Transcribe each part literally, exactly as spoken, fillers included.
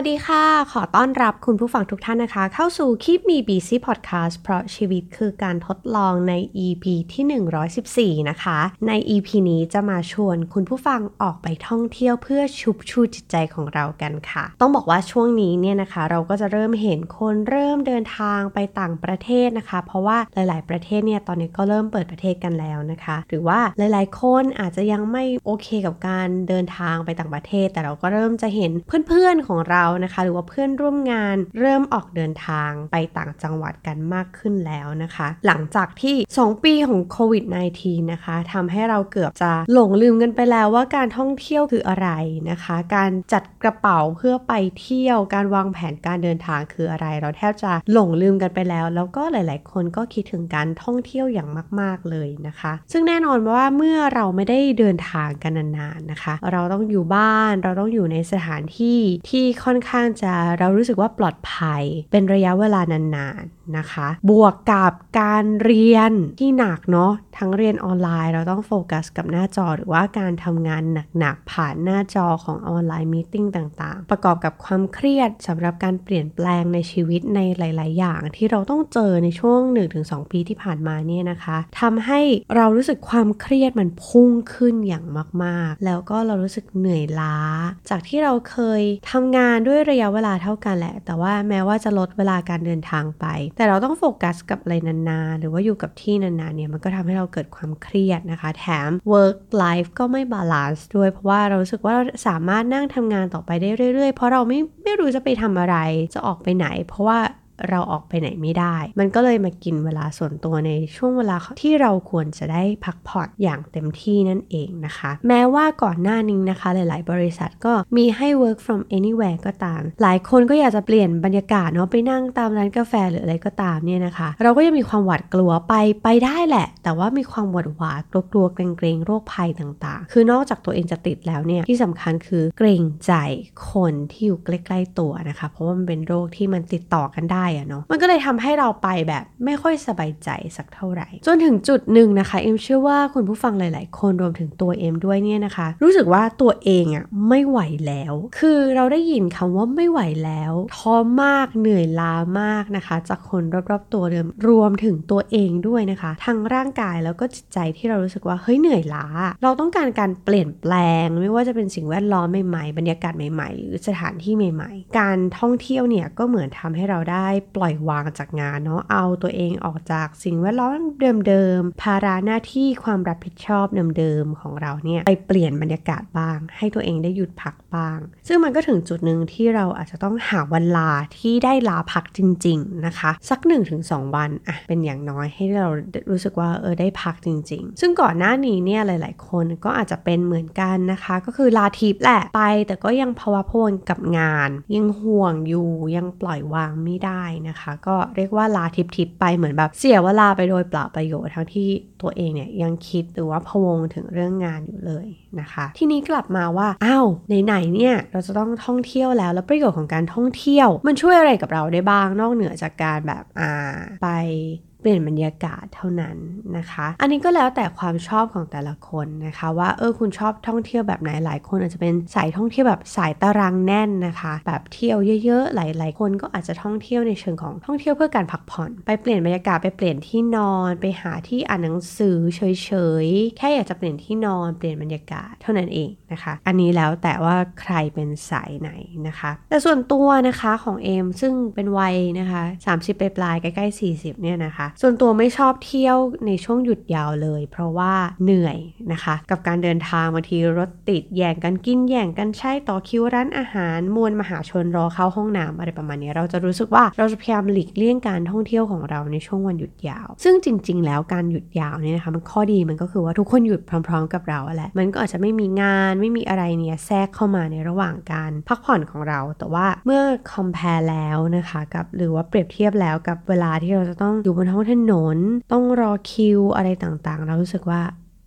วัสดีค่ะขอต้อนรับคุณผู้ฟังทุกท่านนะคะเข้าสู่ Keep Me Busy Podcast เพราะชีวิตคือการทดลองใน อี พี ที่หนึ่งร้อยสิบสี่นะคะใน อี พี นี้จะมาชวนคุณผู้ฟังออกไปท่องเที่ยวเพื่อชุบชูจิตใจของเรากันค่ะต้องบอกว่าช่วงนี้เนี่ยนะคะเราก็จะเริ่มเห็นคนเริ่มเดินทางไปต่างประเทศนะคะเพราะว่าหลายๆประเทศเนี่ยตอนนี้ก็เริ่มเปิดประเทศกันแล้วนะคะหรือว่าหลายๆคนอาจจะยังไม่โอเคกับการเดินทางไปต่างประเทศแต่เราก็เริ่มจะเห็นเพื่อนๆของเรานะคะหรือว่าเพื่อนร่วมงานเริ่มออกเดินทางไปต่างจังหวัดกันมากขึ้นแล้วนะคะหลังจากที่สองปีของโควิด สิบเก้า นะคะทำให้เราเกือบจะหลงลืมกันไปแล้วว่าการท่องเที่ยวคืออะไรนะคะการจัดกระเป๋าเพื่อไปเที่ยวการวางแผนการเดินทางคืออะไรเราแทบจะหลงลืมกันไปแล้วแล้วก็หลายๆคนก็คิดถึงการท่องเที่ยวอย่างมากๆเลยนะคะซึ่งแน่นอนว่าเมื่อเราไม่ได้เดินทางกันนานๆนะคะเราต้องอยู่บ้านเราต้องอยู่ในสถานที่ที่ค่อนข้างจะเรารู้สึกว่าปลอดภัยเป็นระยะเวลานานๆนะคะบวกกับการเรียนที่หนักเนาะทั้งเรียนออนไลน์เราต้องโฟกัสกับหน้าจอหรือว่าการทำงานหนักๆผ่านหน้าจอของออนไลน์มีตติ้งต่างๆประกอบกับความเครียดสำหรับการเปลี่ยนแปลงในชีวิตในหลายๆอย่างที่เราต้องเจอในช่วง หนึ่งถึงสอง ปีที่ผ่านมาเนี่ยนะคะทำให้เรารู้สึกความเครียดมันพุ่งขึ้นอย่างมากๆแล้วก็เรารู้สึกเหนื่อยล้าจากที่เราเคยทำงานด้วยระยะเวลาเท่ากันแหละแต่ว่าแม้ว่าจะลดเวลาการเดินทางไปแต่เราต้องโฟกัสกับอะไรนานๆหรือว่าอยู่กับที่นานๆเนี่ยมันก็ทำให้เราเกิดความเครียดนะคะแถม work life ก็ไม่บาลานซ์ด้วยเพราะว่าเรารู้สึกว่าเราสามารถนั่งทำงานต่อไปได้เรื่อยๆเพราะเราไม่ไม่รู้จะไปทำอะไรจะออกไปไหนเพราะว่าเราออกไปไหนไม่ได้มันก็เลยมากินเวลาส่วนตัวในช่วงเวลาที่เราควรจะได้พักผ่อนอย่างเต็มที่นั่นเองนะคะแม้ว่าก่อนหน้านี้นะคะหลายๆบริษัทก็มีให้ work from anywhere ก็ตามหลายคนก็อยากจะเปลี่ยนบรรยากาศเนาะไปนั่งตามร้านกาแฟหรืออะไรก็ตามเนี่ยนะคะเราก็ยังมีความหวาดกลัวไปไปได้แหละแต่ว่ามีความหวาดหวาดกลัวๆเกรงๆโรคภัยต่างๆคือนอกจากตัวเองจะติดแล้วเนี่ยที่สำคัญคือเกรงใจคนที่อยู่ใกล้ๆตัวนะคะเพราะว่ามันเป็นโรคที่มันติดต่อกันได้มันก็เลยทำให้เราไปแบบไม่ค่อยสบายใจสักเท่าไหร่จนถึงจุดหนึ่งนะคะเอ็มเชื่อว่าคุณผู้ฟังหลายๆคนรวมถึงตัวเอ็มด้วยเนี่ยนะคะรู้สึกว่าตัวเองอ่ะไม่ไหวแล้วคือเราได้ยินคำว่าไม่ไหวแล้วท้อมากเหนื่อยล้ามากนะคะจากคนรอบๆตัวเดิมรวมถึงตัวเองด้วยนะคะทั้งร่างกายแล้วก็จิตใจที่เรารู้สึกว่าเฮ้ยเหนื่อยล้าเราต้องการการเปลี่ยนแปลงไม่ว่าจะเป็นสิ่งแวดล้อมใหม่ๆบรรยากาศใหม่ๆหรือสถานที่ใหม่ๆการท่องเที่ยวเนี่ยก็เหมือนทำให้เราได้ปล่อยวางจากงานเนาะเอาตัวเองออกจากสิ่งแวดล้อมเดิมๆภาระหน้าที่ความรับผิดชอบเดิมๆของเราเนี่ยไปเปลี่ยนบรรยากาศบ้างให้ตัวเองได้หยุดพักบ้างซึ่งมันก็ถึงจุดนึงที่เราอาจจะต้องหาวันลาที่ได้ลาพักจริงๆนะคะสัก หนึ่งถึงสอง วันอ่ะเป็นอย่างน้อยให้เรารู้สึกว่าเออได้พักจริงๆซึ่งก่อนหน้านี้เนี่ยหลายๆคนก็อาจจะเป็นเหมือนกันนะคะก็คือลาทิพย์แหละไปแต่ก็ยังพะวะพะวงกับงานยังห่วงอยู่ยังปล่อยวางไม่ได้นะคะก็เรียกว่าลาทิพย์ๆไปเหมือนแบบเสียเวลาไปโดยเปล่าประโยชน์ทั้งที่ตัวเองเนี่ยยังคิดหรือว่าพะวงถึงเรื่องงานอยู่เลยนะคะทีนี้กลับมาว่าอ้าวไหนๆเนี่ยเราจะต้องท่องเที่ยวแล้วแล้วประโยชน์ของการท่องเที่ยวมันช่วยอะไรกับเราได้บ้างนอกเหนือจากการแบบอ่าไปเปลี่ยนบรรยากาศเท่านั้นนะคะอันนี้ก็แล้วแต่ความชอบของแต่ละคนนะคะว่าเออคุณชอบท่องเที่ยวแบบไหนหลายคนอาจจะเป็นสายท่องเที่ยวแบบสายตารางแน่นนะคะแบบเที่ยวเยอะๆหลายๆคนก็อาจจะท่องเที่ยวในเชิงของท่องเที่ยวเพื่อการพักผ่อนไปเปลี่ยนบรรยากาศไปเปลี่ยนที่นอนไปหาที่อ่านหนังสือเฉยๆแค่อยากจะเปลี่ยนที่นอนเปลี่ยนบรรยากาศเท่านั้นเองนะคะอันนี้แล้วแต่ว่าใครเป็นสายไหนนะคะแต่ส่วนตัวนะคะของเอมซึ่งเป็นวัยนะคะสามสิบปลายๆใกล้ๆสี่สิบเนี่ยนะคะส่วนตัวไม่ชอบเที่ยวในช่วงหยุดยาวเลยเพราะว่าเหนื่อยนะคะกับการเดินทางบางทีรถติดแย่งกันกินแย่งกันใช้ต่อคิวร้านอาหารมวลมหาชนรอเข้าห้องน้ำอะไรประมาณนี้เราจะรู้สึกว่าเราจะพยายามหลีกเลี่ยงการท่องเที่ยวของเราในช่วงวันหยุดยาวซึ่งจริงๆแล้วการหยุดยาวเนี่ยนะคะมันข้อดีมันก็คือว่าทุกคนหยุดพร้อมๆกับเราแหละมันก็อาจจะไม่มีงานไม่มีอะไรเนี่ยแทรกเข้ามาในระหว่างการพักผ่อนของเราแต่ว่าเมื่อ compare แล้วนะคะกับหรือว่าเปรียบเทียบแล้วกับเวลาที่เราจะต้องอยู่บนท้องถนนต้องรอคิวอะไรต่างๆเรารู้สึกว่า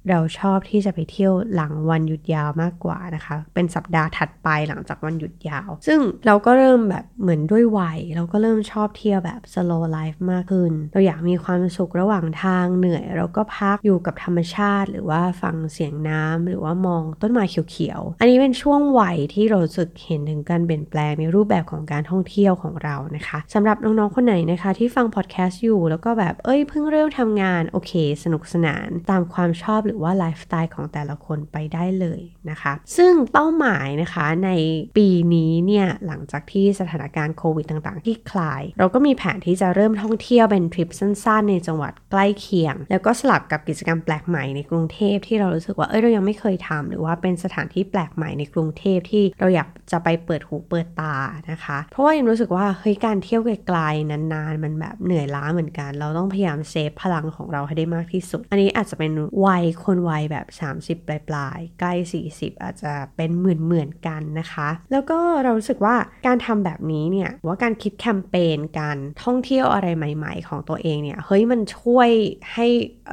เราชอบที่จะไปเที่ยวหลังวันหยุดยาวมากกว่านะคะเป็นสัปดาห์ถัดไปหลังจากวันหยุดยาวซึ่งเราก็เริ่มแบบเหมือนด้วยวัยเราก็เริ่มชอบเที่ยวแบบ slow life มากขึ้นเราอยากมีความสุขระหว่างทางเหนื่อยเราก็พักอยู่กับธรรมชาติหรือว่าฟังเสียงน้ำหรือว่ามองต้นไม้เขียวๆอันนี้เป็นช่วงวัยที่เราสึกเห็นถึงการเปลี่ยนแปลงในรูปแบบของการท่องเที่ยวของเรานะคะสำหรับน้องๆคนไหนนะคะที่ฟังพอดแคสต์อยู่แล้วก็แบบเอ้ยเพิ่งเริ่มทำงานโอเคสนุกสนานตามความชอบหรือว่าไลฟ์สไตล์ของแต่ละคนไปได้เลยนะคะซึ่งเป้าหมายนะคะในปีนี้เนี่ยหลังจากที่สถานการณ์โควิดต่างๆที่คลายเราก็มีแผนที่จะเริ่มท่องเที่ยวเป็นทริปสั้นๆในจังหวัดใกล้เคียงแล้วก็สลับกับกิจกรรมแปลกใหม่ในกรุงเทพที่เรารู้สึกว่าเอ้ยเรายังไม่เคยทำหรือว่าเป็นสถานที่แปลกใหม่ในกรุงเทพที่เราอยากจะไปเปิดหูเปิดตานะคะเพราะว่ายังรู้สึกว่าเฮ้ยการเที่ยวไกลๆนานๆมันแบบเหนื่อยล้าเหมือนกันเราต้องพยายามเซฟพลังของเราให้ได้มากที่สุดอันนี้อาจจะเป็นวัยคนวัยแบบสามสิบปลายๆใกล้สี่สิบอาจจะเป็นเหมือนๆกันนะคะแล้วก็เรารู้สึกว่าการทำแบบนี้เนี่ยว่าการคิดแคมเปญการท่องเที่ยวอะไรใหม่ๆของตัวเองเนี่ยเฮ้ยมันช่วยให้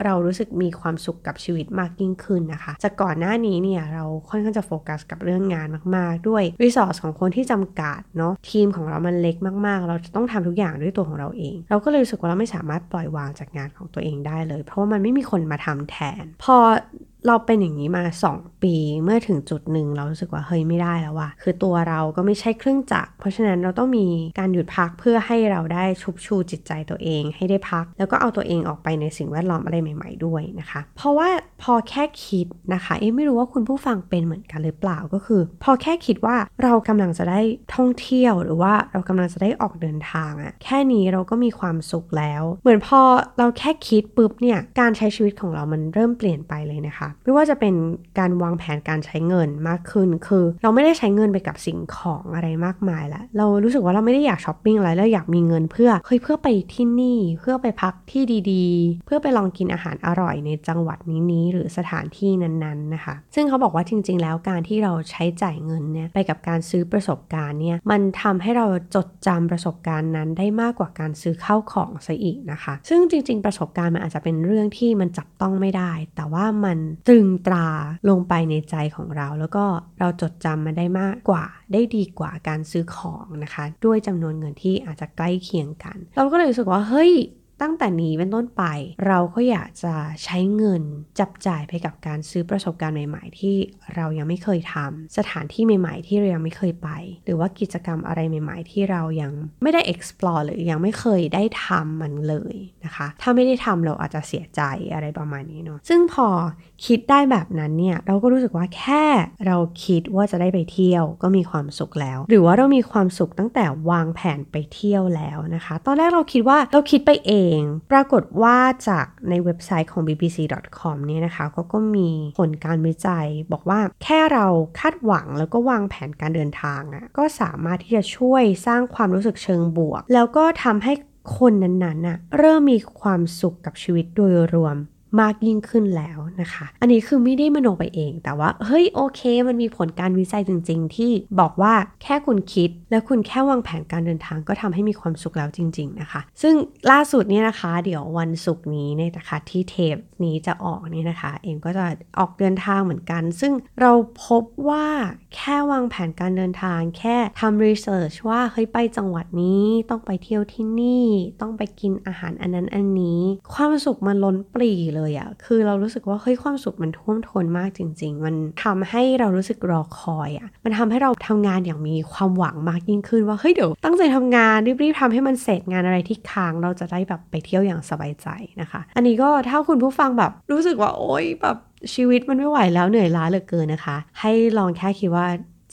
เรารู้สึกมีความสุขกับชีวิตมากยิ่งขึ้นนะคะจากก่อนหน้านี้เนี่ยเราค่อนข้างจะโฟกัสกับเรื่องงานมากๆด้วยรีซอร์สของคนที่จำกัดเนาะทีมของเรามันเล็กมากๆเราจะต้องทำทุกอย่างด้วยตัวของเราเองเราก็เลยรู้สึกว่าเราไม่สามารถปล่อยวางจากงานของตัวเองได้เลยเพราะว่ามันไม่มีคนมาทำแทนพอเราเป็นอย่างนี้มาสองปีเมื่อถึงจุดหนึ่งเรารู้สึกว่าเฮ้ยไม่ได้แล้วว่ะคือตัวเราก็ไม่ใช่เครื่องจักรเพราะฉะนั้นเราต้องมีการหยุดพักเพื่อให้เราได้ชุบชูจิตใจตัวเองให้ได้พักแล้วก็เอาตัวเองออกไปในสิ่งแวดล้อมอะไรใหม่ๆด้วยนะคะเพราะว่าพอแค่คิดนะคะเอ๊ะไม่รู้ว่าคุณผู้ฟังเป็นเหมือนกันหรือเปล่าก็คือพอแค่คิดว่าเรากำลังจะได้ท่องเที่ยวหรือว่าเรากำลังจะได้ออกเดินทางอะแค่นี้เราก็มีความสุขแล้วเหมือนพอเราแค่คิดปุ๊บเนี่ยการใช้ชีวิตของเรามันเริ่มเปลี่ยนไปเลยนะคะไม่ว่าจะเป็นการวางแผนการใช้เงินมากขึ้นคือเราไม่ได้ใช้เงินไปกับสิ่งของอะไรมากมายแล้วเรารู้สึกว่าเราไม่ได้อยากช้อปปิ้งอะไรเราอยากมีเงินเพื่อเฮ้ยเพื่อไปที่นี่เพื่อไปพักที่ดีๆเพื่อไปลองกินอาหารอร่อยในจังหวัดนี้ๆหรือสถานที่นั้นๆนะคะซึ่งเขาบอกว่าจริงๆแล้วการที่เราใช้จ่ายเงินเนี่ยไปกับการซื้อประสบการณ์เนี่ยมันทำให้เราจดจำประสบการณ์นั้นได้มากกว่าการซื้อข้าวของซะอีกนะคะซึ่งจริงๆประสบการณ์มันอาจจะเป็นเรื่องที่มันจับต้องไม่ได้แต่ว่ามันตรึงตราลงไปในใจของเราแล้วก็เราจดจำมันได้มากกว่าได้ดีกว่าการซื้อของนะคะด้วยจำนวนเงินที่อาจจะใกล้เคียงกันเราก็เลยรู้สึกว่าเฮ้ยตั้งแต่นี้เป็นต้นไปเราก็อยากจะใช้เงินจับจ่ายไปกับการซื้อประสบการณ์ใหม่ๆที่เรายังไม่เคยทำสถานที่ใหม่ๆที่เรายังไม่เคยไปหรือว่ากิจกรรมอะไรใหม่ๆที่เรายังไม่ได้ explore หรือยังไม่เคยได้ทำมันเลยนะคะถ้าไม่ได้ทำเราอาจจะเสียใจอะไรประมาณนี้เนาะซึ่งพอคิดได้แบบนั้นเนี่ยเราก็รู้สึกว่าแค่เราคิดว่าจะได้ไปเที่ยวก็มีความสุขแล้วหรือว่าเรามีความสุขตั้งแต่วางแผนไปเที่ยวแล้วนะคะตอนแรกเราคิดว่าเราคิดไปเองปรากฏว่าจากในเว็บไซต์ของ บี บี ซี ดอท คอม เนี่ยนะคะเขาก็มีผลการวิจัยบอกว่าแค่เราคาดหวังแล้วก็วางแผนการเดินทางอ่ะก็สามารถที่จะช่วยสร้างความรู้สึกเชิงบวกแล้วก็ทำให้คนนั้นๆน่ะเริ่มมีความสุขกับชีวิตโดยรวมมากยิ่งขึ้นแล้วนะคะอันนี้คือไม่ได้มโนไปเองแต่ว่าเฮ้ยโอเคมันมีผลการวิจัยจริงๆที่บอกว่าแค่คุณคิดและคุณแค่วางแผนการเดินทางก็ทำให้มีความสุขแล้วจริงๆนะคะซึ่งล่าสุดเนี่ยนะคะเดี๋ยววันศุกร์นี้เนี่ยนะคะที่เทปนี้จะออกเนี่ยนะคะเอ็มก็จะออกเดินทางเหมือนกันซึ่งเราพบว่าแค่วางแผนการเดินทางแค่ทำรีเสิร์ชว่าเฮ้ยไปจังหวัดนี้ต้องไปเที่ยวที่นี่ต้องไปกินอาหารอันนั้นอันนี้ความสุขมันล้นปรีเลยอะคือเรารู้สึกว่าเฮ้ยความสุขมันท่วมท้นมากจริงๆมันทำให้เรารู้สึกรอคอยอะมันทำให้เราทำงานอย่างมีความหวังมากยิ่งขึ้นว่าเฮ้ยเดี๋ยวตั้งใจทำงานรีบๆทำให้มันเสร็จงานอะไรที่ค้างเราจะได้แบบไปเที่ยวอย่างสบายใจนะคะอันนี้ก็ถ้าคุณผู้ฟังแบบรู้สึกว่าโอ๊ยแบบชีวิตมันไม่ไหวแล้วเหนื่อยล้าเหลือเกินนะคะให้ลองแค่คิดว่า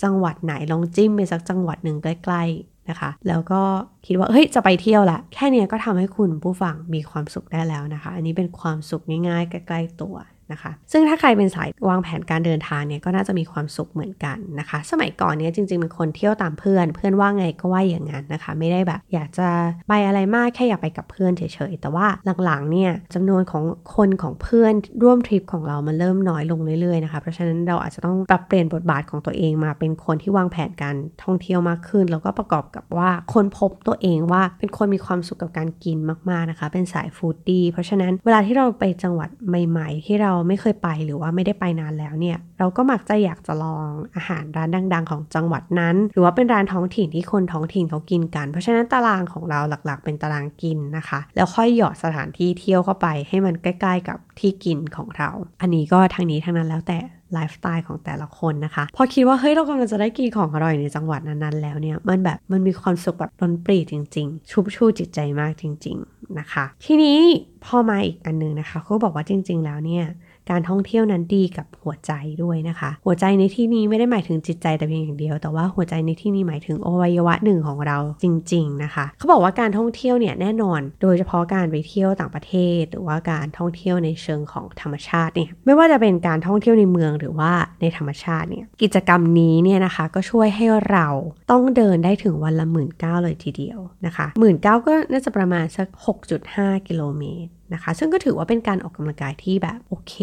จังหวัดไหนลองจิ้มไปสักจังหวัดนึงใกล้ๆนะคะแล้วก็คิดว่าเฮ้ยจะไปเที่ยวละแค่นี้ก็ทำให้คุณผู้ฟังมีความสุขได้แล้วนะคะอันนี้เป็นความสุขง่ายๆใกล้ๆตัวนะคะซึ่งถ้าใครเป็นสายวางแผนการเดินทางเนี่ยก็น่าจะมีความสุขเหมือนกันนะคะสมัยก่อนเนี่ยจริงๆเป็นคนเที่ยวตามเพื่อนเพื่อนว่าไงก็ว่าอย่างนั้นนะคะไม่ได้แบบอยากจะไปอะไรมากแค่อยากไปกับเพื่อนเฉยๆแต่ว่าหลังๆเนี่ยจำนวนของคนของเพื่อนร่วมทริปของเรามันเริ่มน้อยลงเรื่อยๆนะคะเพราะฉะนั้นเราอาจจะต้องปรับเปลี่ยนบทบาทของตัวเองมาเป็นคนที่วางแผนการท่องเที่ยวมากขึ้นแล้วก็ประกอบกับว่าคนพบตัวเองว่าเป็นคนมีความสุขกับการกินมากๆนะคะเป็นสายฟู้ดดี้เพราะฉะนั้นเวลาที่เราไปจังหวัดใหม่ๆที่เรา ไม่เคยไปหรือว่าไม่ได้ไปนานแล้วเนี่ยเราก็มักจะอยากจะลองอาหารร้านดังๆของจังหวัดนั้นหรือว่าเป็นร้านท้องถิ่นที่คนท้องถิ่นเขากินกันเพราะฉะนั้นตารางของเราหลักๆเป็นตารางกินนะคะแล้วค่อยหยอดสถานที่เที่ยวเข้าไปให้มันใกล้ๆกับที่กินของเราอันนี้ก็ทางนี้ทางนั้นแล้วแต่ไลฟ์สไตล์ของแต่ละคนนะคะพอคิดว่าเฮ้ยเรากำลังจะได้กินของอร่อยในจังหวัดนั้นๆแล้วเนี่ยมันแบบมันมีความสุขแบบล้นปรีจริงๆชุบชูจิตใจมากจริงๆนะคะทีนี้พอมาอีกอันนึงนะคะเขาบอกว่าจริงๆแล้วเนี่ยการท่องเที่ยวนั้นดีกับหัวใจด้วยนะคะหัวใจในที่นี้ไม่ได้หมายถึงจิตใจแต่เพียงอย่างเดียวแต่ว่าหัวใจในที่นี้หมายถึงอวัยวะหนึ่งของเราจริงๆนะคะเขาบอกว่าการท่องเที่ยวเนี่ยแน่นอนโดยเฉพาะการไปเที่ยวต่างประเทศหรือว่าการท่องเที่ยวในเชิงของธรรมชาติเนี่ยไม่ว่าจะเป็นการท่องเที่ยวในเมืองหรือว่าในธรรมชาติเนี่ยกิจกรรมนี้เนี่ยนะคะก็ช่วยให้เราต้องเดินได้ถึงวันละหมื่นเก้าเลยทีเดียวนะคะหมื่นเก้าก็น่าจะประมาณสัก หกจุดห้า กิโลเมตรนะคะซึ่งก็ถือว่าเป็นการออกกำลังกายที่แบบโอเค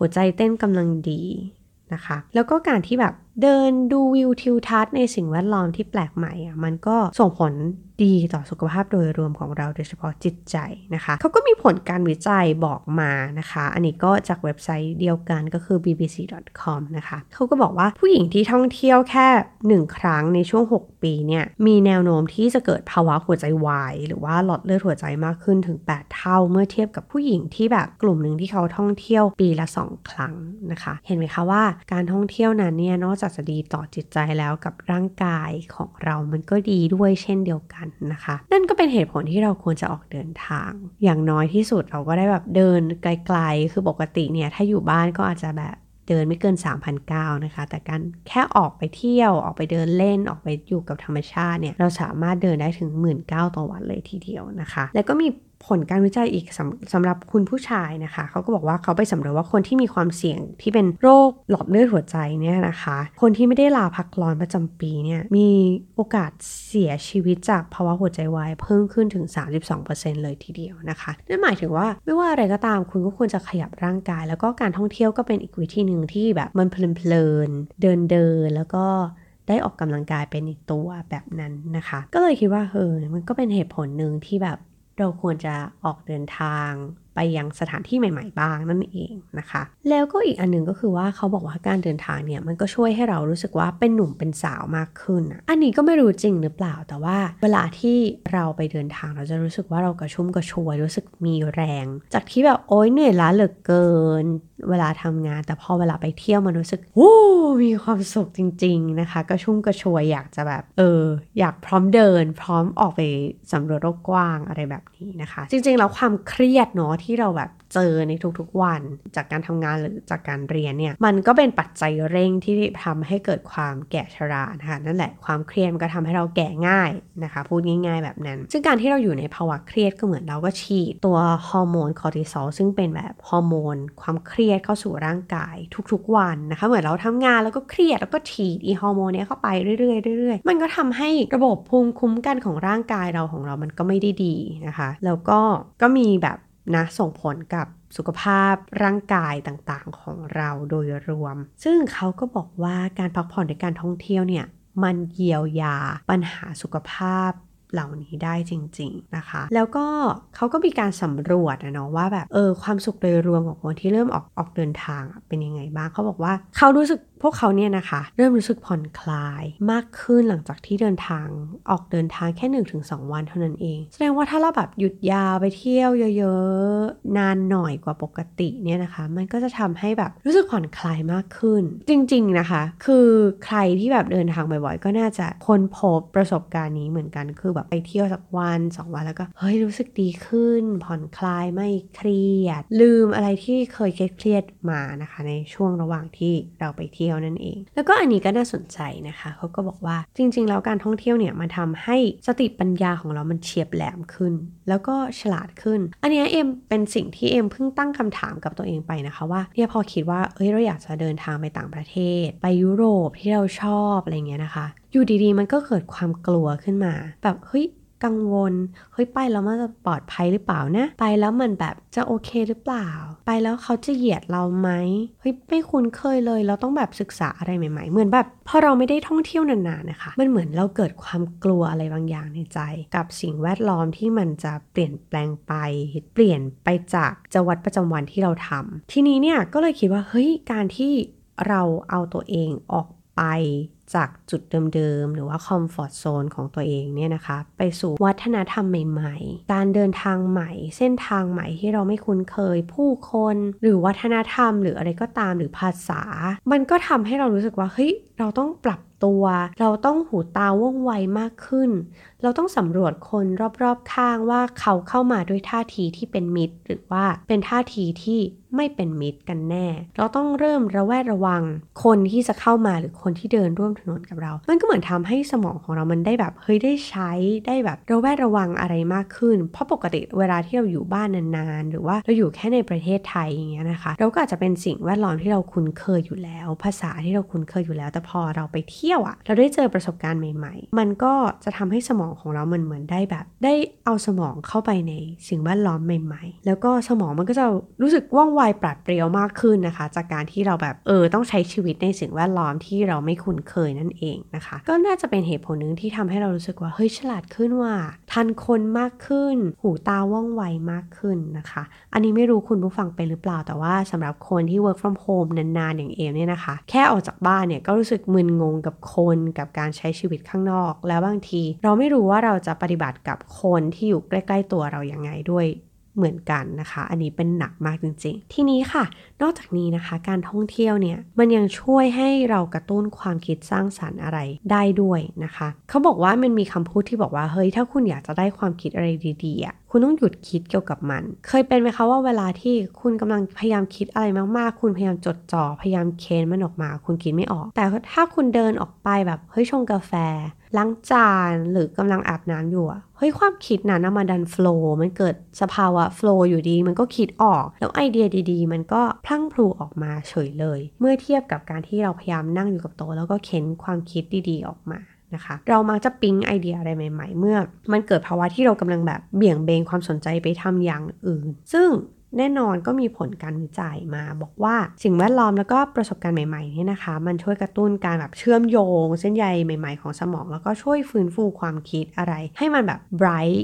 หัวใจเต้นกำลังดีนะคะแล้วก็การที่แบบเดินดูวิวทิวทัศน์ในสิ่งแวดล้อมที่แปลกใหม่อ่ะมันก็ส่งผลดีต่อสุขภาพโดยรวมของเราโดยเฉพาะจิตใจนะคะเขาก็มีผลการวิจัยบอกมานะคะอันนี้ก็จากเว็บไซต์เดียวกันก็คือ บี บี ซี ดอท คอม นะคะเขาก็บอกว่าผู้หญิงที่ท่องเที่ยวแค่ หนึ่ง ครั้งในช่วง หก ปีเนี่ยมีแนวโน้มที่จะเกิดภาวะหัวใจวายหรือว่าหลอดเลือดหัวใจมากขึ้นถึง แปด เท่าเมื่อเทียบกับผู้หญิงที่แบบกลุ่มนึงที่เขาท่องเที่ยวปีละ สอง ครั้งนะคะเห็นไหมคะว่าการท่องเที่ยวนั้นเนี่ยนอกจากจะดีต่อจิตใจแล้วกับร่างกายของเรามันก็ดีด้วยเช่นเดียวกันนะคะนั่นก็เป็นเหตุผลที่เราควรจะออกเดินทางอย่างน้อยที่สุดเราก็ได้แบบเดินไกลๆคือปกติเนี่ยถ้าอยู่บ้านก็อาจจะแบบเดินไม่เกิน สามพันเก้าร้อย นะคะแต่การแค่ออกไปเที่ยวออกไปเดินเล่นออกไปอยู่กับธรรมชาติเนี่ยเราสามารถเดินได้ถึง หนึ่งหมื่นเก้าพัน ต่อวันเลยทีเดียวนะคะแล้วก็มีผลการวิจัยอีกสำ, สำหรับคุณผู้ชายนะคะเขาก็บอกว่าเขาไปสำรวจว่าคนที่มีความเสี่ยงที่เป็นโรคหลอดเลือดหัวใจเนี่ยนะคะคนที่ไม่ได้ลาพักร้อนประจำปีเนี่ยมีโอกาสเสียชีวิตจากภาวะหัวใจวายเพิ่มขึ้นถึง สามสิบสองเปอร์เซ็นต์ เลยทีเดียวนะคะนั่นหมายถึงว่าไม่ว่าอะไรก็ตามคุณก็ควรจะขยับร่างกายแล้วก็การท่องเที่ยวก็เป็นอีกวิธีนึงที่แบบมันเพลินๆเดินๆแล้วก็ได้ออกกำลังกายเป็นอีกตัวแบบนั้นนะคะก็เลยคิดว่าเออมันก็เป็นเหตุผลนึงที่แบบเราควรจะออกเดินทางไปยังสถานที่ใหม่ๆบ้างนั่นเองนะคะแล้วก็อีกอันนึงก็คือว่าเขาบอกว่าการเดินทางเนี่ยมันก็ช่วยให้เรารู้สึกว่าเป็นหนุ่มเป็นสาวมากขึ้นอันนี้ก็ไม่รู้จริงหรือเปล่าแต่ว่าเวลาที่เราไปเดินทางเราจะรู้สึกว่าเรากระชุ่มกระชวยรู้สึกมีแรงจากที่แบบโอ๊ยเหนื่อยล้าเหลือเกินเวลาทำงานแต่พอเวลาไปเที่ยวมันรู้สึกวู้มีความสุขจริงๆนะคะกระชุ่มกระชวยอยากจะแบบเอออยากพร้อมเดินพร้อมออกไปสำรวจโลกกว้างอะไรแบบนี้นะคะจริงๆแล้วความเครียดเนาะที่เราแบบเจอในทุกๆวันจากการทำงานหรือจากการเรียนเนี่ยมันก็เป็นปัจจัยเร่งที่ทำให้เกิดความแก่ชรานะคะนั่นแหละความเครียดมันก็ทำให้เราแก่ง่ายนะคะพูดง่ายๆแบบนั้นซึ่งการที่เราอยู่ในภาวะเครียดก็เหมือนเราก็ฉีดตัวฮอร์โมนคอร์ติซอลซึ่งเป็นแบบฮอร์โมนความเครียดเข้าสู่ร่างกายทุกๆวันนะคะเหมือนเราทำงานแล้วก็เครียดแล้วก็ฉีดอีฮอร์โมนเนี้ยเข้าไปเรื่อยๆเรื่อยๆมันก็ทำให้ระบบภูมิคุ้มกันของร่างกายเราของเรามันก็ไม่ได้ดีนะคะแล้วก็ก็มีแบบนะส่งผลกับสุขภาพร่างกายต่างๆของเราโดยรวมซึ่งเขาก็บอกว่าการพักผ่อนในการท่องเที่ยวเนี่ยมันเยียวยาปัญหาสุขภาพเหล่านี้ได้จริงๆนะคะแล้วก็เขาก็มีการสำรวจนะเนาะว่าแบบเออความสุขโดยรวมของคนที่เริ่มออกออกเดินทางเป็นยังไงบ้างเขาบอกว่าเขารู้สึกพวกเขาเนี่ยนะคะเริ่มรู้สึกผ่อนคลายมากขึ้นหลังจากที่เดินทางออกเดินทางแค่ หนึ่งถึงสอง วันเท่านั้นเองแสดงว่าถ้าเราแบบหยุดยาวไปเที่ยวเยอะๆนานหน่อยกว่าปกติเนี่ยนะคะมันก็จะทำให้แบบรู้สึกผ่อนคลายมากขึ้นจริงๆนะคะคือใครที่แบบเดินทางบ่อยๆก็น่าจะค้นพบประสบการณ์นี้เหมือนกันคือแบบไปเที่ยวสักวันสองวันแล้วก็เฮ้ยรู้สึกดีขึ้นผ่อนคลายไม่เครียดลืมอะไรที่เคยเครียดมานะคะในช่วงระหว่างที่เราไปเที่ยวนั่นเองแล้วก็อันนี้ก็น่าสนใจนะคะเขาก็บอกว่าจริงๆแล้วการท่องเที่ยวเนี่ยมันทำให้สติปัญญาของเรามันเฉียบแหลมขึ้นแล้วก็ฉลาดขึ้นอันนี้เอ็มเป็นสิ่งที่เอ็มเพิ่งตั้งคำถามกับตัวเองไปนะคะว่าเนี่ยพอคิดว่าเอ้ยเราอยากจะเดินทางไปต่างประเทศไปยุโรปที่เราชอบอะไรเงี้ยนะคะอยู่ดีๆมันก็เกิดความกลัวขึ้นมาแบบเฮ้ย กังวลเฮ้ยไปแล้วมันจะปลอดภัยหรือเปล่านะไปแล้วมันแบบจะโอเคหรือเปล่าไปแล้วเขาจะเหยียดเราไหมเฮ้ยไม่คุ้นเคยเลยเราต้องแบบศึกษาอะไรใหม่ๆเหมือนแบบพอเราไม่ได้ท่องเที่ยวนานๆนะคะมันเหมือนเราเกิดความกลัวอะไรบางอย่างในใจกับสิ่งแวดล้อมที่มันจะเปลี่ยนแปลงไปเปลี่ยนไปจากจวัตรประจำวันที่เราทำทีนี้เนี่ยก็เลยคิดว่าเฮ้ยการที่เราเอาตัวเองออกไปจากจุดเดิมๆหรือว่าคอมฟอร์ตโซนของตัวเองเนี่ยนะคะไปสู่วัฒนธรรมใหม่ๆการเดินทางใหม่เส้นทางใหม่ที่เราไม่คุ้นเคยผู้คนหรือวัฒนธรรมหรืออะไรก็ตามหรือภาษามันก็ทำให้เรารู้สึกว่าเฮ้ยเราต้องปรับตัวเราต้องหูตาว่องไวมากขึ้นเราต้องสำรวจคนรอบๆข้างว่าเขาเข้ามาด้วยท่าทีที่เป็นมิตรหรือว่าเป็นท่าทีที่ไม่เป็นมิตรกันแน่เราต้องเริ่มระแวดระวังคนที่จะเข้ามาหรือคนที่เดินร่วมถนนกับเรามันก็เหมือนทำให้สมองของเรามันได้แบบเฮ้ยได้ใช้ได้แบบระแวดระวังอะไรมากขึ้นเพราะปกติเวลาที่เราอยู่บ้านนานๆหรือว่าเราอยู่แค่ในประเทศไทยอย่างเงี้ยนะคะเราก็อาจจะเป็นสิ่งแวดล้อมที่เราคุ้นเคยอยู่แล้วภาษาที่เราคุ้นเคยอยู่แล้วแต่พอเราไปเที่ยวอะเราได้เจอประสบการณ์ใหม่ๆมันก็จะทำให้สมองของเรามันเหมือนได้แบบได้เอาสมองเข้าไปในสิ่งแวดล้อมใหม่ๆแล้วก็สมองมันก็จะรู้สึกว่องไวปราดเปรียวมากขึ้นนะคะจากการที่เราแบบเออต้องใช้ชีวิตในสิ่งแวดล้อมที่เราไม่คุ้นเคยนั่นเองนะคะก็น่าจะเป็นเหตุผลนึงที่ทำให้เรารู้สึกว่าเฮ้ยฉลาดขึ้นว่าทันคนมากขึ้นหูตาว่องไวมากขึ้นนะคะอันนี้ไม่รู้คุณผู้ฟังเป็นหรือเปล่าแต่ว่าสำหรับคนที่ work from home นานๆอย่างเอมเนี่ยนะคะแค่ออกจากบ้านเนี่ยก็รู้สึกมึนงงกับคนกับการใช้ชีวิตข้างนอกแล้วบางทีเราไม่รู้ว่าเราจะปฏิบัติกับคนที่อยู่ใกล้ๆตัวเราอย่างไงด้วยเหมือนกันนะคะอันนี้เป็นหนักมากจริงๆทีนี้ค่ะนอกจากนี้นะคะการท่องเที่ยวเนี่ยมันยังช่วยให้เรากระตุ้นความคิดสร้างสรรค์อะไรได้ด้วยนะคะเขาบอกว่ามันมีคำพูดที่บอกว่าเฮ้ยถ้าคุณอยากจะได้ความคิดอะไรดีๆอ่ะคุณต้องหยุดคิดเกี่ยวกับมันเคยเป็นไหมคะว่าเวลาที่คุณกำลังพยายามคิดอะไรมากๆคุณพยายามจดจ่อพยายามเค้นมันออกมาคุณคิดไม่ออกแต่ถ้าคุณเดินออกไปแบบเฮ้ยชงกาแฟล้างจานหรือกำลังอาบน้ำอยู่อะเฮ้ยความคิดนั้นนะมาดันโฟลว์มันเกิดสภาวะโฟลว์อยู่ดีมันก็คิดออกแล้วไอเดียดีๆมันก็พลั่งพลูออกมาเฉยเลยเมื่อเทียบกับการที่เราพยายามนั่งอยู่กับโต๊ะแล้วก็เค้นความคิดดีๆออกมานะคะเรามักจะปิ๊งไอเดียอะไรใหม่ๆเมื่อมันเกิดภาวะที่เรากำลังแบบเบี่ยงเบนความสนใจไปทำอย่างอื่นซึ่งแน่นอนก็มีผลการวิจัยมาบอกว่าสิ่งแวดล้อมแล้วก็ประสบการณ์ใหม่ๆนี่นะคะมันช่วยกระตุ้นการแบบเชื่อมโยงเส้นใยใหม่ๆของสมองแล้วก็ช่วยฟื้นฟูความคิดอะไรให้มันแบบ bright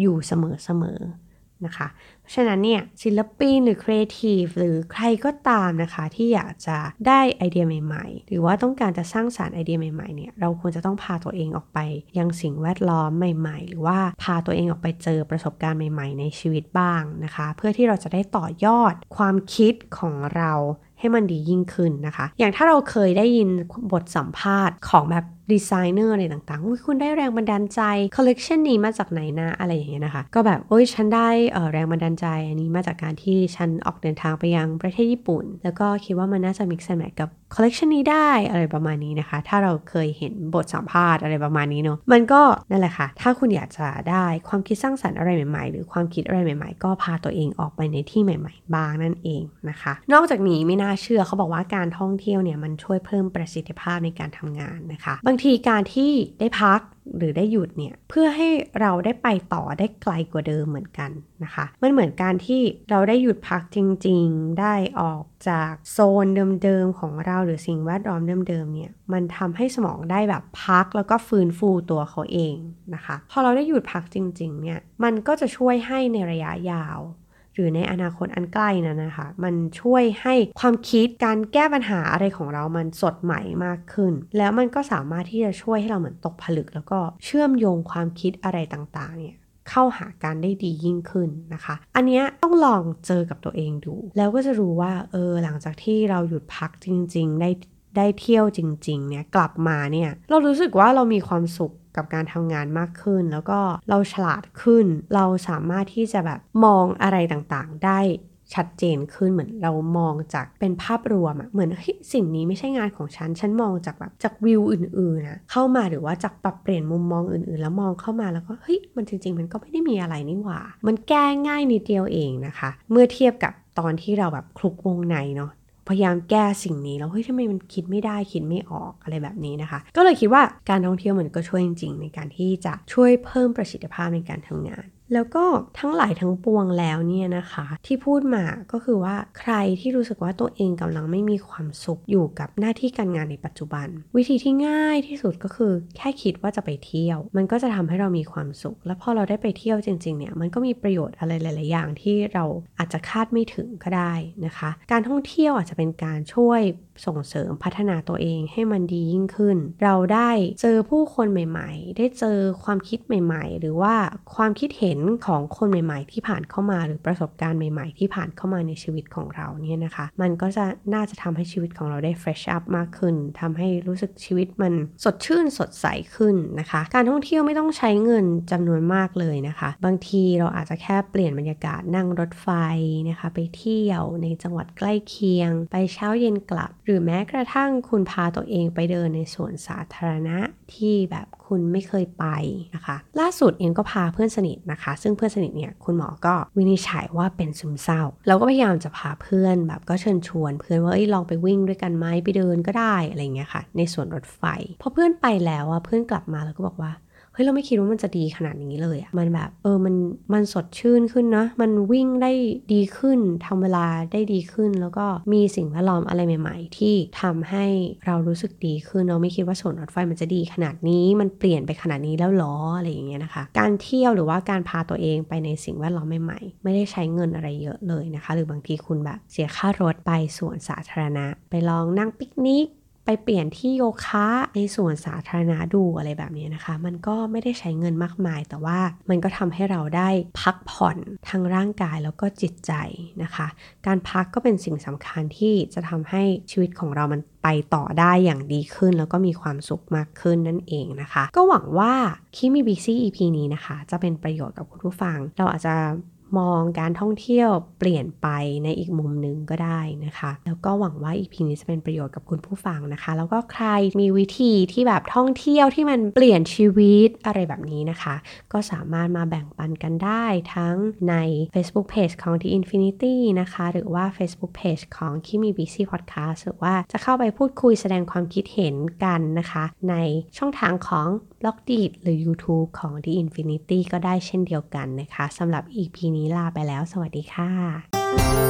อยู่เสมอๆนะคะเพราะฉะนั้นเนี่ยศิลปินหรือครีเอทีฟหรือใครก็ตามนะคะที่อยากจะได้ไอเดียใหม่ๆหรือว่าต้องการจะสร้างสรรค์ไอเดียใหม่ๆเนี่ยเราควรจะต้องพาตัวเองออกไปยังสิ่งแวดล้อมใหม่ๆหรือว่าพาตัวเองออกไปเจอประสบการณ์ใหม่ๆในชีวิตบ้างนะคะเพื่อที่เราจะได้ต่อยอดความคิดของเราให้มันดียิ่งขึ้นนะคะอย่างถ้าเราเคยได้ยินบทสัมภาษณ์ของแบบดีไซเนอร์อะไรต่างๆคุณได้แรงบันดาลใจคอลเลกชันนี้มาจากไหนนะอะไรอย่างเงี้ยนะคะก็แบบโอ้ยฉันได้แรงบันดาลใจอันนี้มาจากการที่ฉันออกเดินทางไปยังประเทศญี่ปุ่นแล้วก็คิดว่ามันน่าจะมิกซ์แอนด์แมทกับคอลเลกชันนี้ได้อะไรประมาณนี้นะคะถ้าเราเคยเห็นบทสัมภาษณ์อะไรประมาณนี้เนาะมันก็นั่นแหละค่ะถ้าคุณอยากจะได้ความคิดสร้างสรรค์อะไรใหม่ๆหรือความคิดอะไรใหม่ๆก็พาตัวเองออกไปในที่ใหม่ๆบ้างนั่นเองนะคะนอกจากนี้ไม่น่าเชื่อเขาบอกว่าการท่องเที่ยวเนี่ยมันช่วยเพิ่มประสิทธิภาพในการทำงานนะคะบางทีการที่ได้พักหรือได้หยุดเนี่ยเพื่อให้เราได้ไปต่อได้ไกลกว่าเดิมเหมือนกันนะคะมันเหมือนการที่เราได้หยุดพักจริงๆได้ออกจากโซนเดิมๆของเราหรือสิ่งแวดล้อมเดิมๆเนี่ยมันทำให้สมองได้แบบพักแล้วก็ฟื้นฟูตัวเขาเองนะคะพอเราได้หยุดพักจริงๆเนี่ยมันก็จะช่วยให้ในระยะยาวหรือในอนาคตอันใกล้นั้นนะคะมันช่วยให้ความคิดการแก้ปัญหาอะไรของเรามันสดใหม่มากขึ้นแล้วมันก็สามารถที่จะช่วยให้เราเหมือนตกผลึกแล้วก็เชื่อมโยงความคิดอะไรต่างๆเนี่ยเข้าหากันได้ดียิ่งขึ้นนะคะอันเนี้ยต้องลองเจอกับตัวเองดูแล้วก็จะรู้ว่าเออหลังจากที่เราหยุดพักจริงๆได้ได้เที่ยวจริงๆเนี่ยกลับมาเนี่ยเรารู้สึกว่าเรามีความสุขกับการทำงานมากขึ้นแล้วก็เราฉลาดขึ้นเราสามารถที่จะแบบมองอะไรต่างๆได้ชัดเจนขึ้นเหมือนเรามองจากเป็นภาพรวมอะเหมือนเฮ้ยสิ่งนี้ไม่ใช่งานของฉันฉันมองจากแบบจากวิวอื่นๆนะเข้ามาหรือว่าจากปรับเปลี่ยนมุมมองอื่นๆแล้วมองเข้ามาแล้วก็เฮ้ยมันจริงๆมันก็ไม่ได้มีอะไรนี่หว่ามันแก้ง่ายนิดเดียวเองนะคะเมื่อเทียบกับตอนที่เราแบบคลุกวงในเนาะ พยายามแก้สิ่งนี้แล้วเฮ้ยทำไมมันคิดไม่ได้คิดไม่ออกอะไรแบบนี้นะคะก็เลยคิดว่าการท่องเที่ยวมันก็ช่วยจริงๆในการที่จะช่วยเพิ่มประสิทธิภาพในการทำงานแล้วก็ทั้งหลายทั้งปวงแล้วเนี่ยนะคะที่พูดมาก็คือว่าใครที่รู้สึกว่าตัวเองกำลังไม่มีความสุขอยู่กับหน้าที่การงานในปัจจุบันวิธีที่ง่ายที่สุดก็คือแค่คิดว่าจะไปเที่ยวมันก็จะทำให้เรามีความสุขและพอเราได้ไปเที่ยวจริงๆเนี่ยมันก็มีประโยชน์อะไรหลายๆอย่างที่เราอาจจะคาดไม่ถึงก็ได้นะคะการท่องเที่ยวอาจจะเป็นการช่วยส่งเสริมพัฒนาตัวเองให้มันดียิ่งขึ้นเราได้เจอผู้คนใหม่ๆได้เจอความคิดใหม่ๆหรือว่าความคิดเห็นของคนใหม่ๆที่ผ่านเข้ามาหรือประสบการณ์ใหม่ๆที่ผ่านเข้ามาในชีวิตของเราเนี่ยนะคะมันก็จะน่าจะทำให้ชีวิตของเราได้ fresh up มากขึ้นทำให้รู้สึกชีวิตมันสดชื่นสดใสขึ้นนะคะการท่องเที่ยวไม่ต้องใช้เงินจำนวนมากเลยนะคะบางทีเราอาจจะแค่เปลี่ยนบรรยากาศนั่งรถไฟนะคะไปเที่ยวในจังหวัดใกล้เคียงไปเช้าเย็นกลับหรือแม้กระทั่งคุณพาตัวเองไปเดินในสวนสาธารณะที่แบบคุณไม่เคยไปนะคะล่าสุดเองก็พาเพื่อนสนิทนะคะซึ่งเพื่อนสนิทเนี่ยคุณหมอก็วินิจฉัยว่าเป็นซึมเศร้าเราก็พยายามจะพาเพื่อนแบบก็เชิญชวนเพื่อนว่าเอ้ยลองไปวิ่งด้วยกันไหมไปเดินก็ได้อะไรเงี้ยค่ะในสวนรถไฟพอเพื่อนไปแล้วอ่ะเพื่อนกลับมาแล้วก็บอกว่าเฮ้ยเราไม่คิดว่ามันจะดีขนาดนี้เลยอ่ะมันแบบเออมันมันสดชื่นขึ้นนะมันวิ่งได้ดีขึ้นทำเวลาได้ดีขึ้นแล้วก็มีสิ่งแวดล้อมอะไรใหม่ๆที่ทำให้เรารู้สึกดีขึ้นเราไม่คิดว่าสวนรถไฟมันจะดีขนาดนี้มันเปลี่ยนไปขนาดนี้แล้วหรออะไรอย่างเงี้ยนะคะการเที่ยวหรือว่าการพาตัวเองไปในสิ่งแวดล้อมใหม่ๆไม่ได้ใช้เงินอะไรเยอะเลยนะคะหรือบางทีคุณแบบเสียค่ารถไปสวนสาธารณะไปลองนั่งปิกนิกไปเปลี่ยนที่โยคะในส่วนสาธารณะดูอะไรแบบนี้นะคะมันก็ไม่ได้ใช้เงินมากมายแต่ว่ามันก็ทำให้เราได้พักผ่อนทางร่างกายแล้วก็จิตใจนะคะการพักก็เป็นสิ่งสำคัญที่จะทำให้ชีวิตของเรามันไปต่อได้อย่างดีขึ้นแล้วก็มีความสุขมากขึ้นนั่นเองนะคะก็หวังว่าKeep Me Busy อี พี นี้นะคะจะเป็นประโยชน์กับคุณผู้ฟังเราอาจจะมองการท่องเที่ยวเปลี่ยนไปในอีกมุมหนึ่งก็ได้นะคะแล้วก็หวังว่า อี พี นี้จะเป็นประโยชน์กับคุณผู้ฟังนะคะแล้วก็ใครมีวิธีที่แบบท่องเที่ยวที่มันเปลี่ยนชีวิตอะไรแบบนี้นะคะก็สามารถมาแบ่งปันกันได้ทั้งใน Facebook Page ของ TheInfinity นะคะหรือว่า Facebook Page ของ Keep Me Busy Podcast หรือว่าจะเข้าไปพูดคุยแสดงความคิดเห็นกันนะคะในช่องทางของ Blogdit หรือ YouTube ของ TheInfinity ก็ได้เช่นเดียวกันนะคะสำหรับ อี พี นี้ลาไปแล้วสวัสดีค่ะ